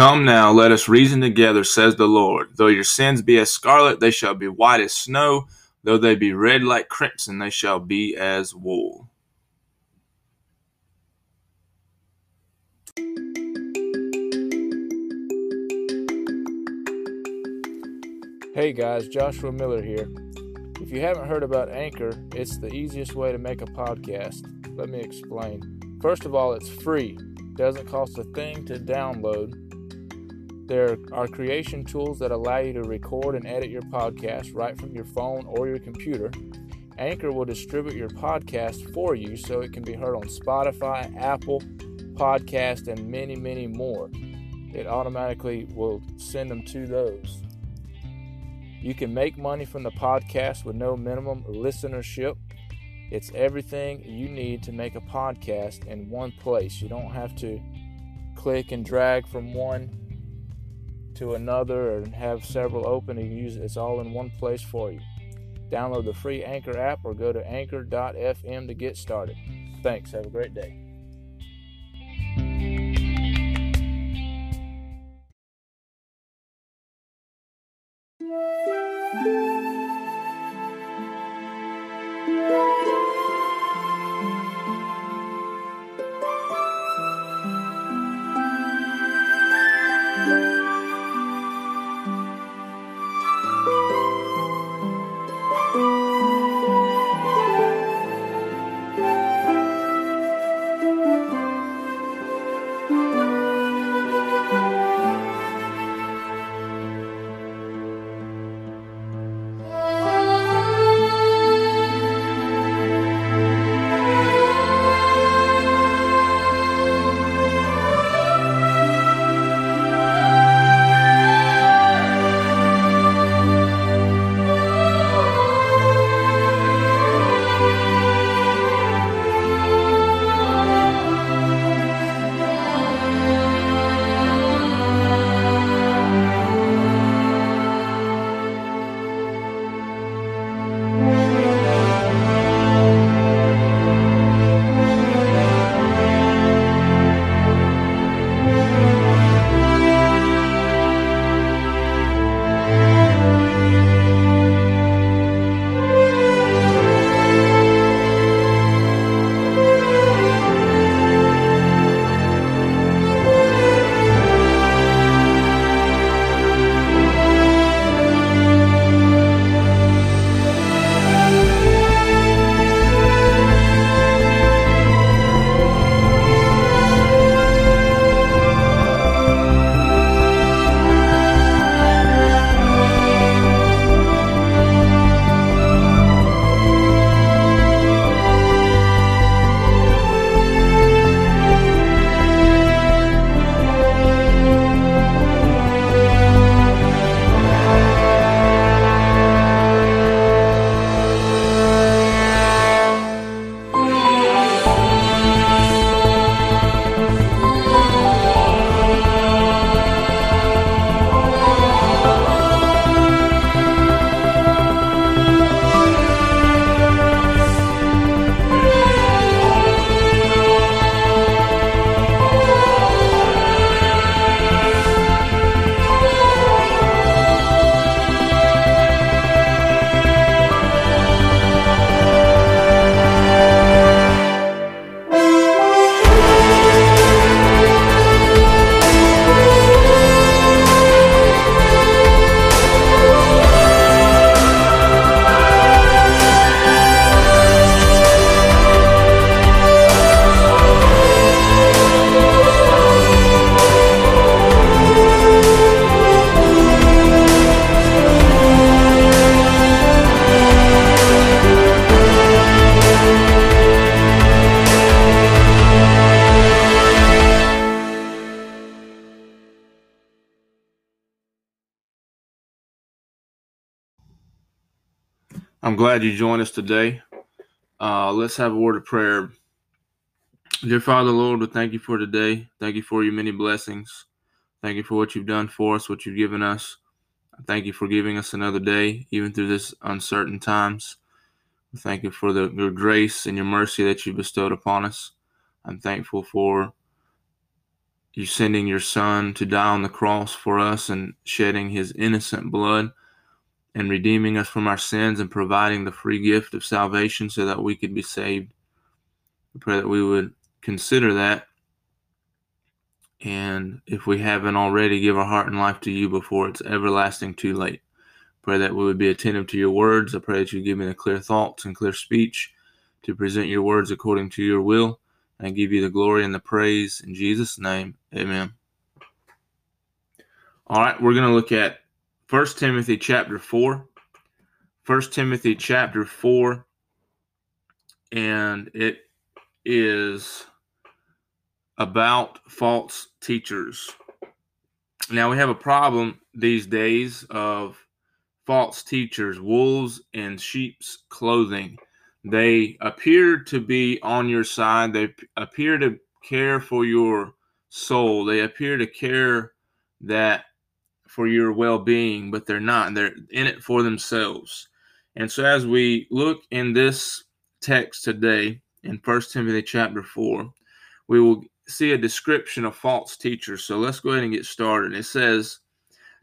Come now, let us reason together, says the Lord. Though your sins be as scarlet, they shall be white as snow. Though they be red like crimson, they shall be as wool. Hey guys, Joshua Miller here. If you haven't heard about Anchor, it's the easiest way to make a podcast. Let me explain. First of all, it's free. Doesn't cost a thing to download. There are creation tools that allow you to record and edit your podcast right from your phone or your computer. Anchor will distribute your podcast for you so it can be heard on Spotify, Apple Podcasts, and many, many more. It automatically will send them to those. You can make money from the podcast with no minimum listenership. It's everything you need to make a podcast in one place. You don't have to click and drag from one to another and have several open and use it. It's all in one place for you. Download the free Anchor app or go to anchor.fm to get started. Thanks. Have a great day. I'm glad you joined us today. Let's have a word of prayer. Dear Father, Lord, we thank you for today. Thank you for your many blessings. Thank you for what you've done for us, what you've given us. Thank you for giving us another day, even through these uncertain times. We thank you for your grace and your mercy that you bestowed upon us. I'm thankful for you sending your son to die on the cross for us and shedding his innocent blood and redeeming us from our sins and providing the free gift of salvation so that we could be saved. We pray that we would consider that. And if we haven't already, give our heart and life to you before it's everlasting too late. Pray that we would be attentive to your words. I pray that you give me the clear thoughts and clear speech to present your words according to your will. And I give you the glory and the praise in Jesus' name. Amen. All right, we're going to look at 1 Timothy chapter 4. 1 Timothy chapter 4. And it is about false teachers. Now, we have a problem these days of false teachers, wolves in sheep's clothing. They appear to be on your side. They appear to care for your soul. They appear to care that for your well-being, but they're not. They're in it for themselves. And so as we look in this text today, in 1 Timothy chapter 4, we will see a description of false teachers. So let's go ahead and get started. It says,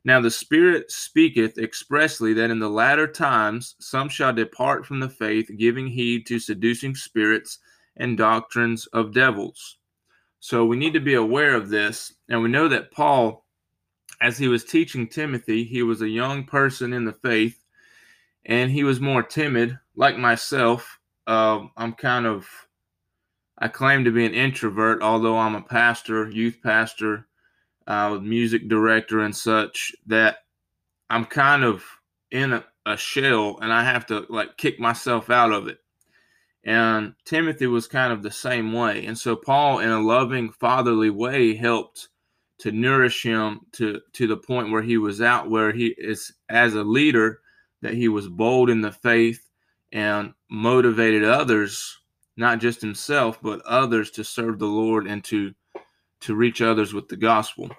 "Now the Spirit speaketh expressly that in the latter times some shall depart from the faith, giving heed to seducing spirits and doctrines of devils." So we need to be aware of this. And we know that Paul, as he was teaching Timothy, he was a young person in the faith, and he was more timid, like myself. I claim to be an introvert, although I'm a pastor, youth pastor, music director and such, that I'm kind of in a shell and I have to like kick myself out of it. And Timothy was kind of the same way. And so Paul, in a loving, fatherly way, helped to nourish him to the point where he was out, where he is as a leader, that he was bold in the faith and motivated others, not just himself, but others to serve the Lord and to reach others with the gospel.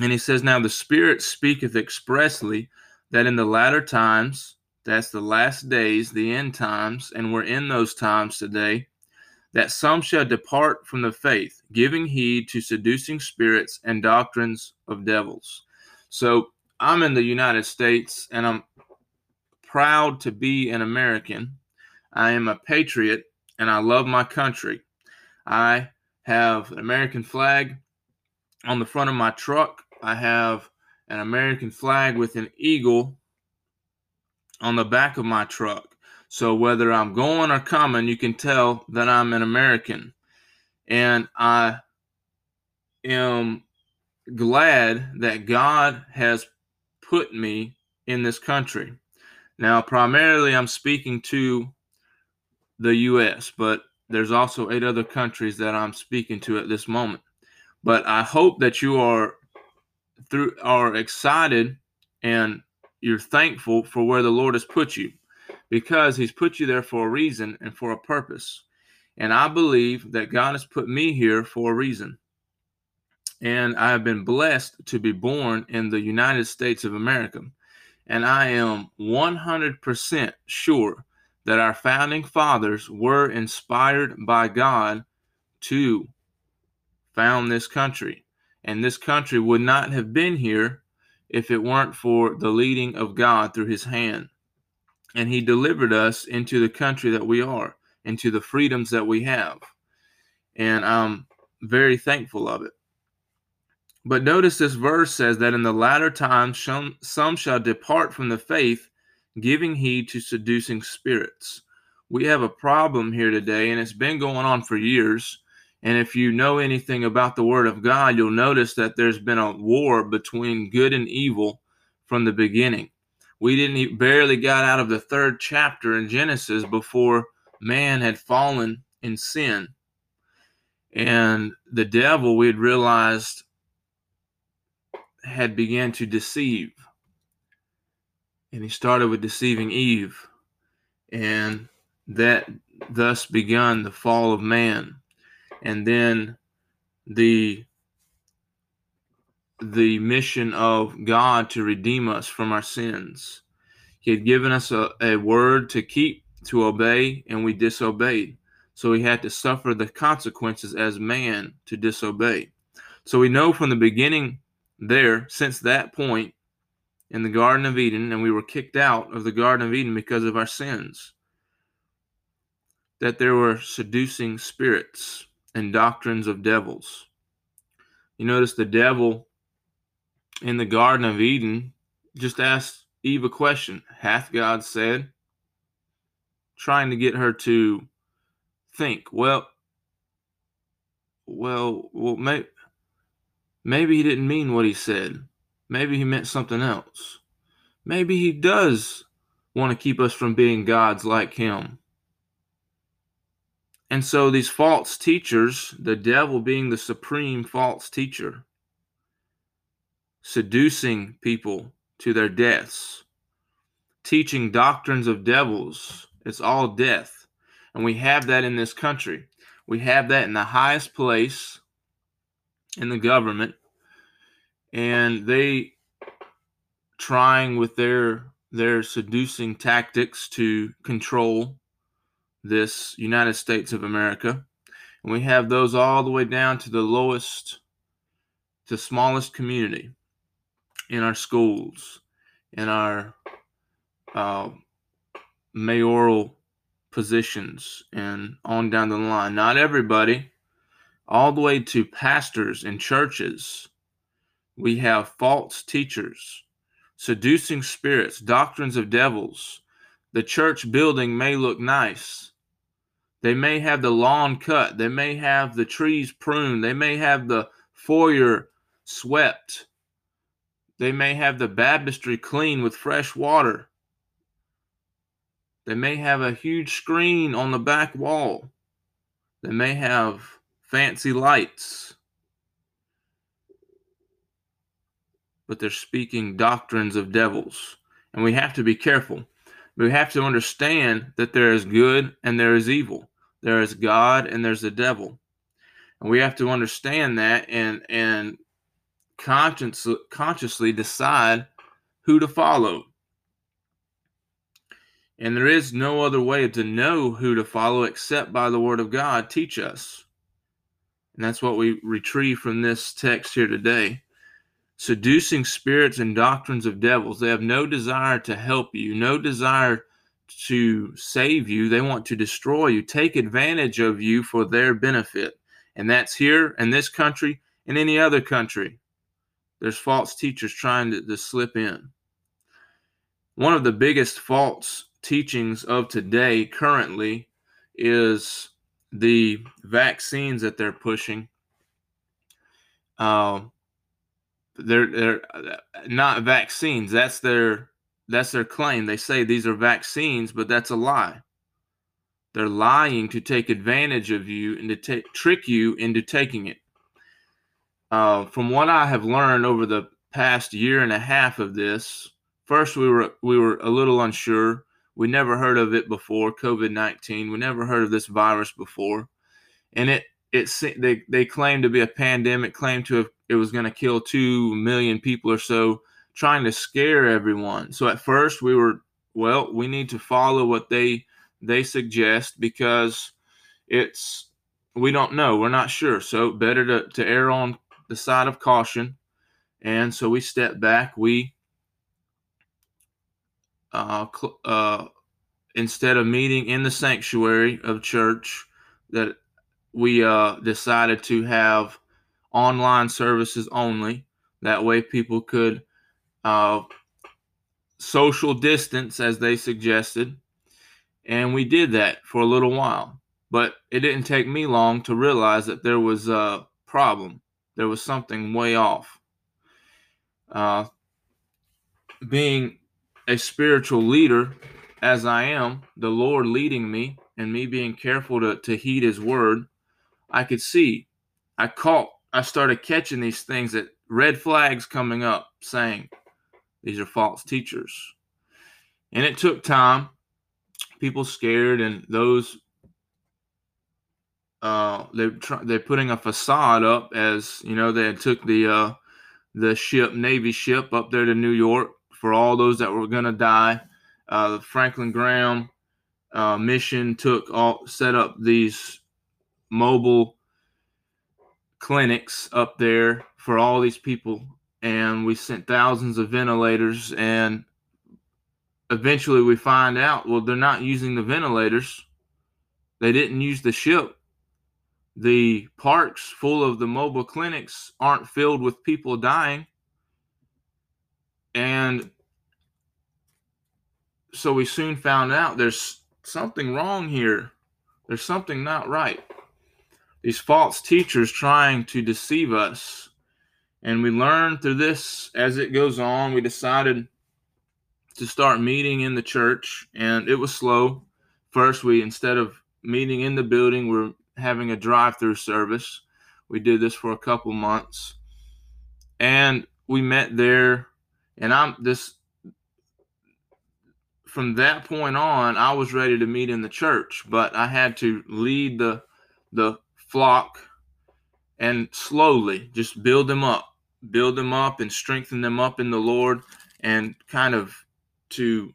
And he says, "Now the Spirit speaketh expressly that in the latter times," that's the last days, the end times, and we're in those times today, "that some shall depart from the faith, giving heed to seducing spirits and doctrines of devils." So I'm in the United States, and I'm proud to be an American. I am a patriot, and I love my country. I have an American flag on the front of my truck. I have an American flag with an eagle on the back of my truck. So whether I'm going or coming, you can tell that I'm an American. And I am glad that God has put me in this country. Now, primarily I'm speaking to the U.S., but there's also 8 other countries that I'm speaking to at this moment. But I hope that you are excited and you're thankful for where the Lord has put you, because he's put you there for a reason and for a purpose. And I believe that God has put me here for a reason. And I have been blessed to be born in the United States of America. And I am 100% sure that our founding fathers were inspired by God to found this country. And this country would not have been here if it weren't for the leading of God through his hand. And he delivered us into the country that we are, into the freedoms that we have. And I'm very thankful of it. But notice this verse says that in the latter times some shall depart from the faith, giving heed to seducing spirits. We have a problem here today, and it's been going on for years. And if you know anything about the Word of God, you'll notice that there's been a war between good and evil from the beginning. We barely got out of the 3rd chapter in Genesis before man had fallen in sin. And the devil, we had realized, had began to deceive. And he started with deceiving Eve, and that thus begun the fall of man. And then the mission of God to redeem us from our sins. He had given us a word to keep, to obey, and we disobeyed. So we had to suffer the consequences as man to disobey. So we know from the beginning there, since that point in the Garden of Eden, and we were kicked out of the Garden of Eden because of our sins, that there were seducing spirits and doctrines of devils. You notice the devil in the Garden of Eden just asked Eve a question. Hath God said? Trying to get her to think, maybe he didn't mean what he said. Maybe he meant something else. Maybe he does want to keep us from being gods like him. And so these false teachers, the devil being the supreme false teacher, seducing people to their deaths, teaching doctrines of devils. It's all death. And we have that in this country. We have that in the highest place in the government. And they trying with their seducing tactics to control this United States of America. And we have those all the way down to the lowest, to smallest community, in our schools, in our mayoral positions, and on down the line. Not everybody, all the way to pastors and churches. We have false teachers, seducing spirits, doctrines of devils. The church building may look nice. They may have the lawn cut. They may have the trees pruned. They may have the foyer swept. They may have the baptistry clean with fresh water. They may have a huge screen on the back wall. They may have fancy lights. But they're speaking doctrines of devils. And we have to be careful. We have to understand that there is good and there is evil. There is God and there's the devil. And we have to understand that and consciously decide who to follow. And there is no other way to know who to follow except by the Word of God teach us. And that's what we retrieve from this text here today. Seducing spirits and doctrines of devils. They have no desire to help you, no desire to save you. They want to destroy you, take advantage of you for their benefit. And that's here in this country and any other country. There's false teachers trying to slip in. One of the biggest false teachings of today currently is the vaccines that they're pushing. They're not vaccines. That's their claim. They say these are vaccines, but that's a lie. They're lying to take advantage of you and to trick you into taking it. From what I have learned over the past year and a half of this, first we were a little unsure. We never heard of it before, COVID-19. We never heard of this virus before, and they claimed to be a pandemic, claimed to have it was going to kill 2 million people or so, trying to scare everyone. So at first we were, we need to follow what they suggest because we don't know, we're not sure. So better to err on the side of caution. And so we stepped back. We instead of meeting in the sanctuary of church, that we decided to have online services only. That way people could social distance as they suggested. And we did that for a little while. But it didn't take me long to realize that there was a problem. There was something way off. Being a spiritual leader, as I am, the Lord leading me and me being careful to heed His word, I could see. I started catching these things, that red flags coming up saying these are false teachers. And it took time. People scared, and those they're putting a facade up, as you know, they took the Navy ship up there to New York for all those that were going to die. The Franklin Graham mission set up these mobile clinics up there for all these people, and we sent thousands of ventilators, and eventually we find out, well, they're not using the ventilators. They didn't use the ship. The parks full of the mobile clinics aren't filled with people dying. And so we soon found out there's something wrong here. There's something not right. These false teachers trying to deceive us. And we learned through this as it goes on. We decided to start meeting in the church, and it was slow. First, we, instead of meeting in the building, we're having a drive-through service. We did this for a couple months, and we met there. And from that point on, I was ready to meet in the church, but I had to lead the flock and slowly just build them up and strengthen them up in the Lord, and kind of to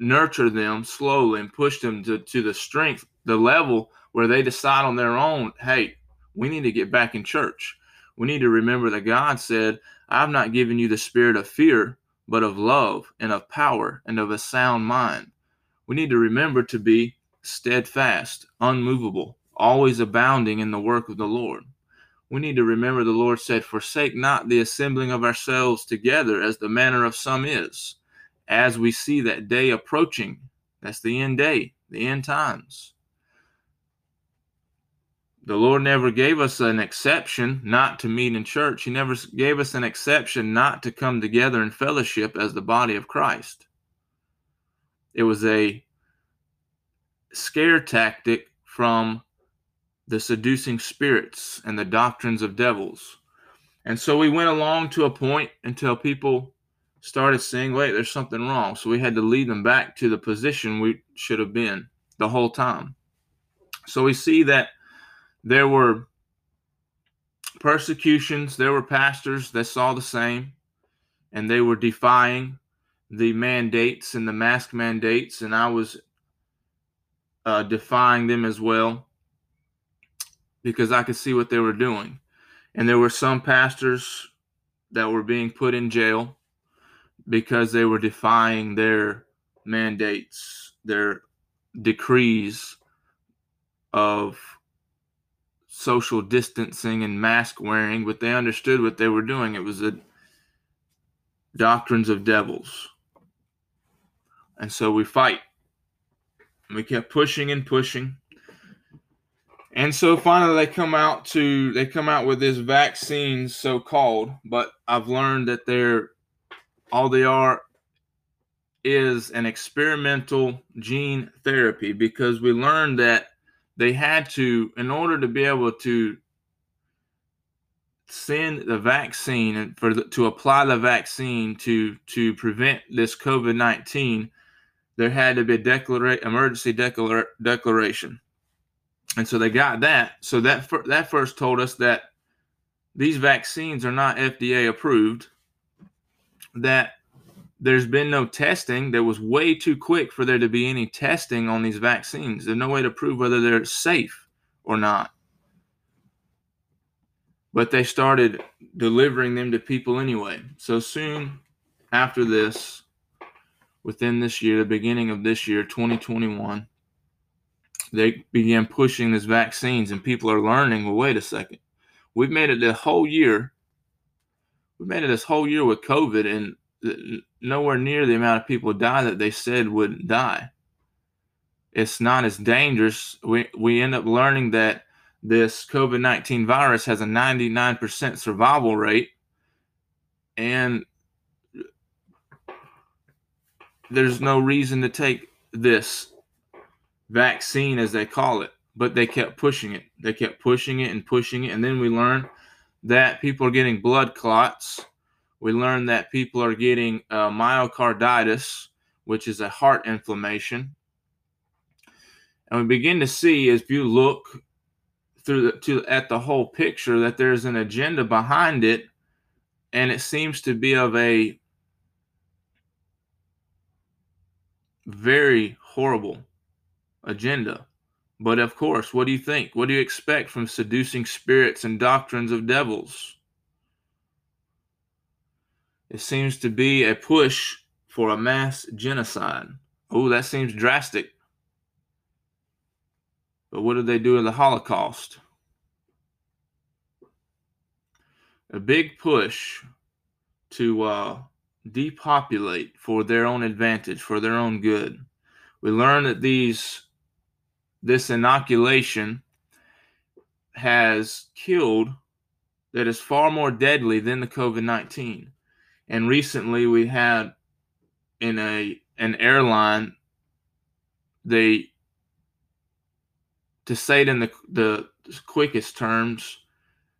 nurture them slowly and push them to the strength, the level where they decide on their own, hey, we need to get back in church. We need to remember that God said, I've not given you the spirit of fear, but of love and of power and of a sound mind. We need to remember to be steadfast, unmovable, always abounding in the work of the Lord. We need to remember the Lord said, forsake not the assembling of ourselves together as the manner of some is. As we see that day approaching, that's the end day, the end times. The Lord never gave us an exception not to meet in church. He never gave us an exception not to come together in fellowship as the body of Christ. It was a scare tactic from the seducing spirits and the doctrines of devils. And so we went along to a point until people started saying, wait, there's something wrong. So we had to lead them back to the position we should have been the whole time. So we see that there were persecutions. There were pastors that saw the same, and they were defying the mandates and the mask mandates, and I was defying them as well because I could see what they were doing. And there were some pastors that were being put in jail because they were defying their mandates, their decrees of social distancing and mask wearing, but they understood what they were doing. It was the doctrines of devils. And so we fight. And we kept pushing and pushing. And so finally they come out with this vaccine, so-called, but I've learned that all they are is an experimental gene therapy, because we learned that they had to, in order to be able to send the vaccine and to apply the vaccine to prevent this COVID-19, there had to be emergency declaration. And so they got that. So that first told us that these vaccines are not FDA approved, that there's been no testing. That was way too quick for there to be any testing on these vaccines. There's no way to prove whether they're safe or not. But they started delivering them to people anyway. So soon after this, within this year, the beginning of this year, 2021, they began pushing these vaccines, and people are learning, well, wait a second. We've made it the whole year. We made it this whole year with COVID, and nowhere near the amount of people die that they said would die. It's not as dangerous. We end up learning that this COVID-19 virus has a 99% survival rate, and there's no reason to take this vaccine, as they call it, but they kept pushing it. They kept pushing it, and then we learned that people are getting blood clots. We learned that people are getting myocarditis, which is a heart inflammation. And we begin to see, as you look through at the whole picture, that there's an agenda behind it, and it seems to be of a very horrible agenda But of course, what do you think? What do you expect from seducing spirits and doctrines of devils? It seems to be a push for a mass genocide. Oh, that seems drastic. But what did they do in the Holocaust? A big push to depopulate for their own advantage, for their own good. We learn that this inoculation has killed that is far more deadly than the COVID-19. And recently we had in an airline, to say it in the quickest terms,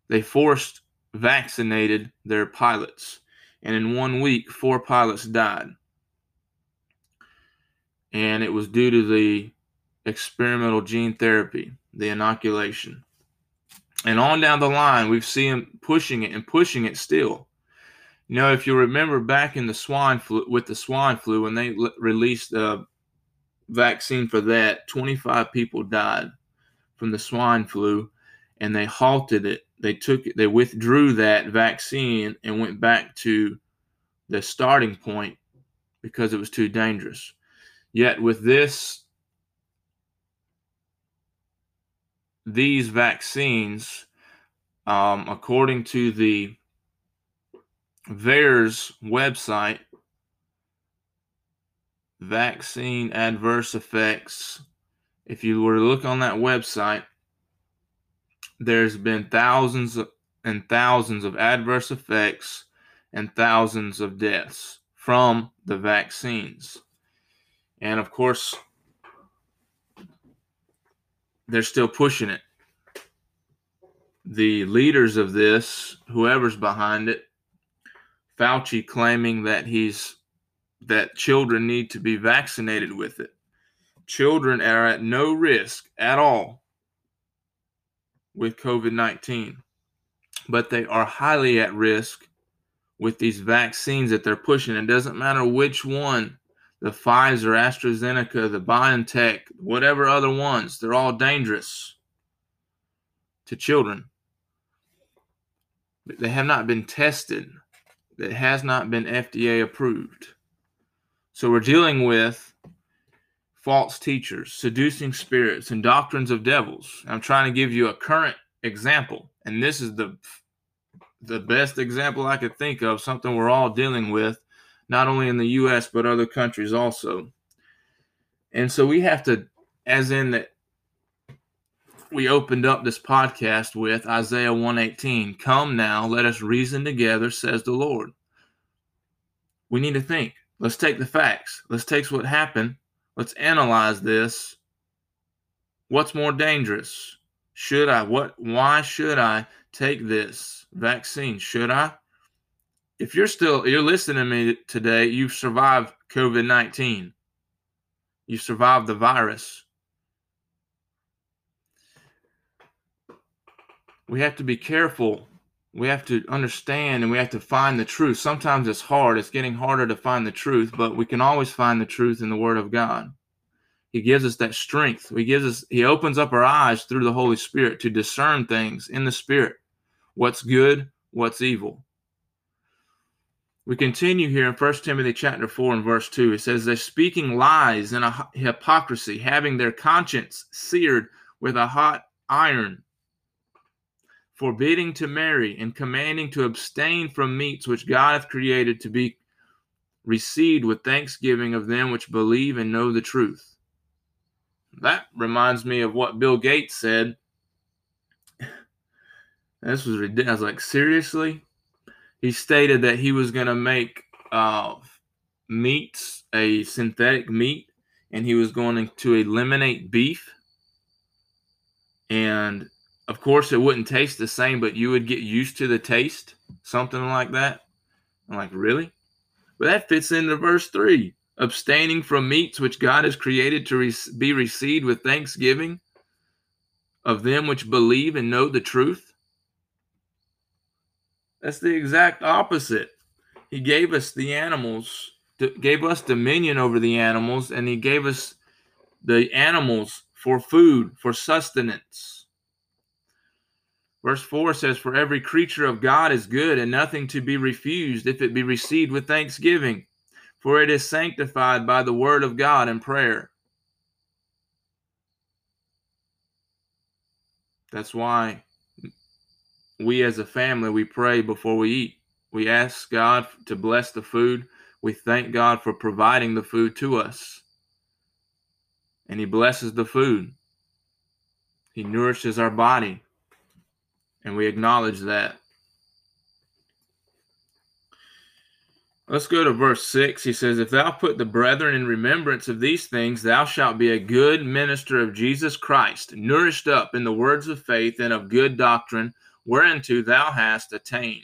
they forced vaccinated their pilots. And in 1 week, 4 pilots died. And it was due to the experimental gene therapy, the inoculation. And on down the line, we've seen them pushing it still. You know, if you remember back in the swine flu, when they released a vaccine for that, 25 people died from the swine flu, and they halted it. They withdrew that vaccine and went back to the starting point because it was too dangerous. Yet with these vaccines, according to the VAERS website, vaccine adverse effects, if you were to look on that website, there's been thousands and thousands of adverse effects and thousands of deaths from the vaccines. And of course, they're still pushing it. The leaders of this, whoever's behind it, Fauci claiming that that children need to be vaccinated with it. Children are at no risk at all with COVID-19, but they are highly at risk with these vaccines that they're pushing. It doesn't matter which one, the Pfizer, AstraZeneca, the BioNTech, whatever other ones, they're all dangerous to children. But they have not been tested. That has not been FDA approved. So we're dealing with false teachers, seducing spirits, and doctrines of devils. I'm trying to give you a current example, and this is the best example I could think of, something we're all dealing with, not only in the U.S., but other countries also. And so we have to, as in that we opened up this podcast with Isaiah 1:18. Come now, let us reason together, says the Lord. We need to think. Let's take the facts. Let's take what happened. Let's analyze this. What's more dangerous? Should I? Why should I take this vaccine? Should I? If you're listening to me today, you've survived COVID-19. You survived the virus. We have to be careful. We have to understand, and we have to find the truth. Sometimes it's hard. It's getting harder to find the truth, but we can always find the truth in the Word of God. He gives us that strength. He opens up our eyes through the Holy Spirit to discern things in the Spirit. What's good, what's evil. We continue here in 1 Timothy chapter 4 and verse 2. It says, they're speaking lies and a hypocrisy, having their conscience seared with a hot iron, forbidding to marry and commanding to abstain from meats which God hath created to be received with thanksgiving of them which believe and know the truth. That reminds me of what Bill Gates said. This was ridiculous. I was like, seriously? He stated that he was going to make meats, a synthetic meat, and he was going to eliminate beef. And of course, it wouldn't taste the same, but you would get used to the taste, something like that. I'm like, really? But that fits into verse 3. Abstaining from meats which God has created to be received with thanksgiving of them which believe and know the truth. That's the exact opposite. He gave us the animals, gave us dominion over the animals, and he gave us the animals for food, for sustenance. Verse 4 says, for every creature of God is good, and nothing to be refused if it be received with thanksgiving, for it is sanctified by the word of God and prayer. That's why we as a family, we pray before we eat. We ask God to bless the food. We thank God for providing the food to us. And he blesses the food. He nourishes our body. And we acknowledge that. Let's go to verse 6. He says, if thou put the brethren in remembrance of these things, thou shalt be a good minister of Jesus Christ, nourished up in the words of faith and of good doctrine, whereunto thou hast attained.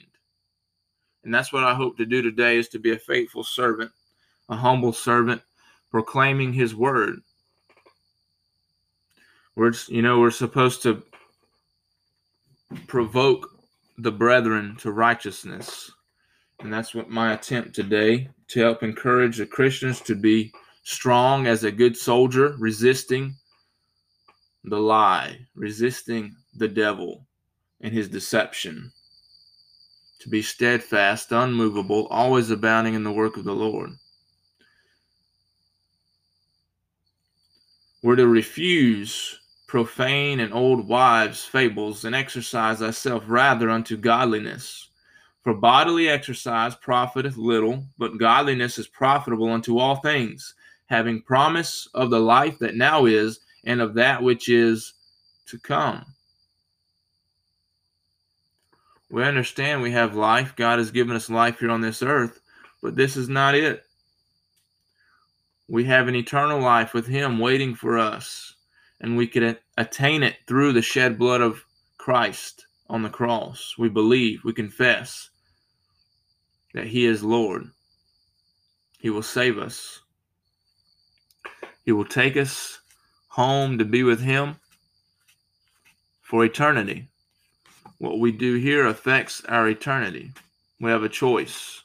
And that's what I hope to do today, is to be a faithful servant, a humble servant, proclaiming his word. We're supposed to provoke the brethren to righteousness. And that's what my attempt today, to help encourage the Christians to be strong as a good soldier, resisting the lie, resisting the devil and his deception, to be steadfast, unmovable, always abounding in the work of the Lord. We're to refuse profane and old wives' fables, and exercise thyself rather unto godliness. For bodily exercise profiteth little, but godliness is profitable unto all things, having promise of the life that now is, and of that which is to come. We understand we have life. God has given us life here on this earth, but this is not it. We have an eternal life with him waiting for us, and we can attain it through the shed blood of Christ on the cross. We believe, we confess that he is Lord. He will save us. He will take us home to be with him for eternity. What we do here affects our eternity. We have a choice.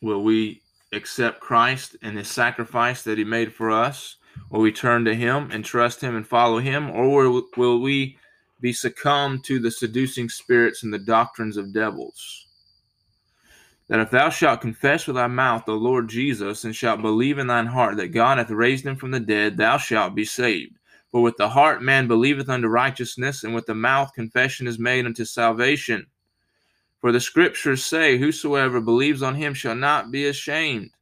Will we accept Christ and his sacrifice that he made for us? Will we turn to him and trust him and follow him? Or will we be succumbed to the seducing spirits and the doctrines of devils? That if thou shalt confess with thy mouth the Lord Jesus, and shalt believe in thine heart that God hath raised him from the dead, thou shalt be saved. For with the heart man believeth unto righteousness, and with the mouth confession is made unto salvation. For the scriptures say, whosoever believes on him shall not be ashamed.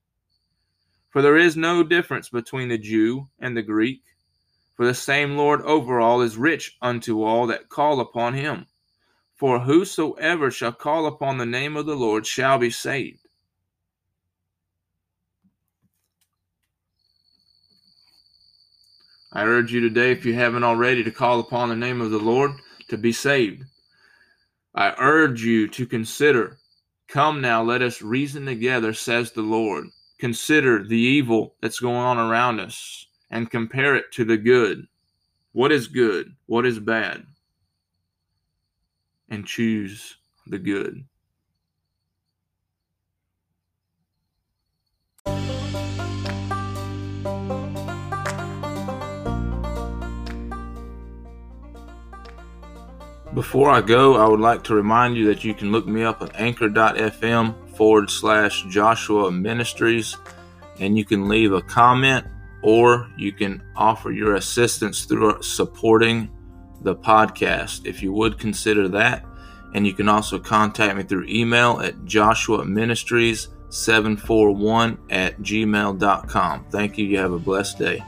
For there is no difference between the Jew and the Greek, for the same Lord over all is rich unto all that call upon him. For whosoever shall call upon the name of the Lord shall be saved. I urge you today, if you haven't already, to call upon the name of the Lord to be saved. I urge you to consider, come now, let us reason together, says the Lord. Consider the evil that's going on around us and compare it to the good. What is good? What is bad? And choose the good. Before I go, I would like to remind you that you can look me up at anchor.fm/Joshua Ministries, and you can leave a comment, or you can offer your assistance through supporting the podcast, if you would consider that. And you can also contact me through email at joshuaministries741@gmail.com. Thank you. You have a blessed day.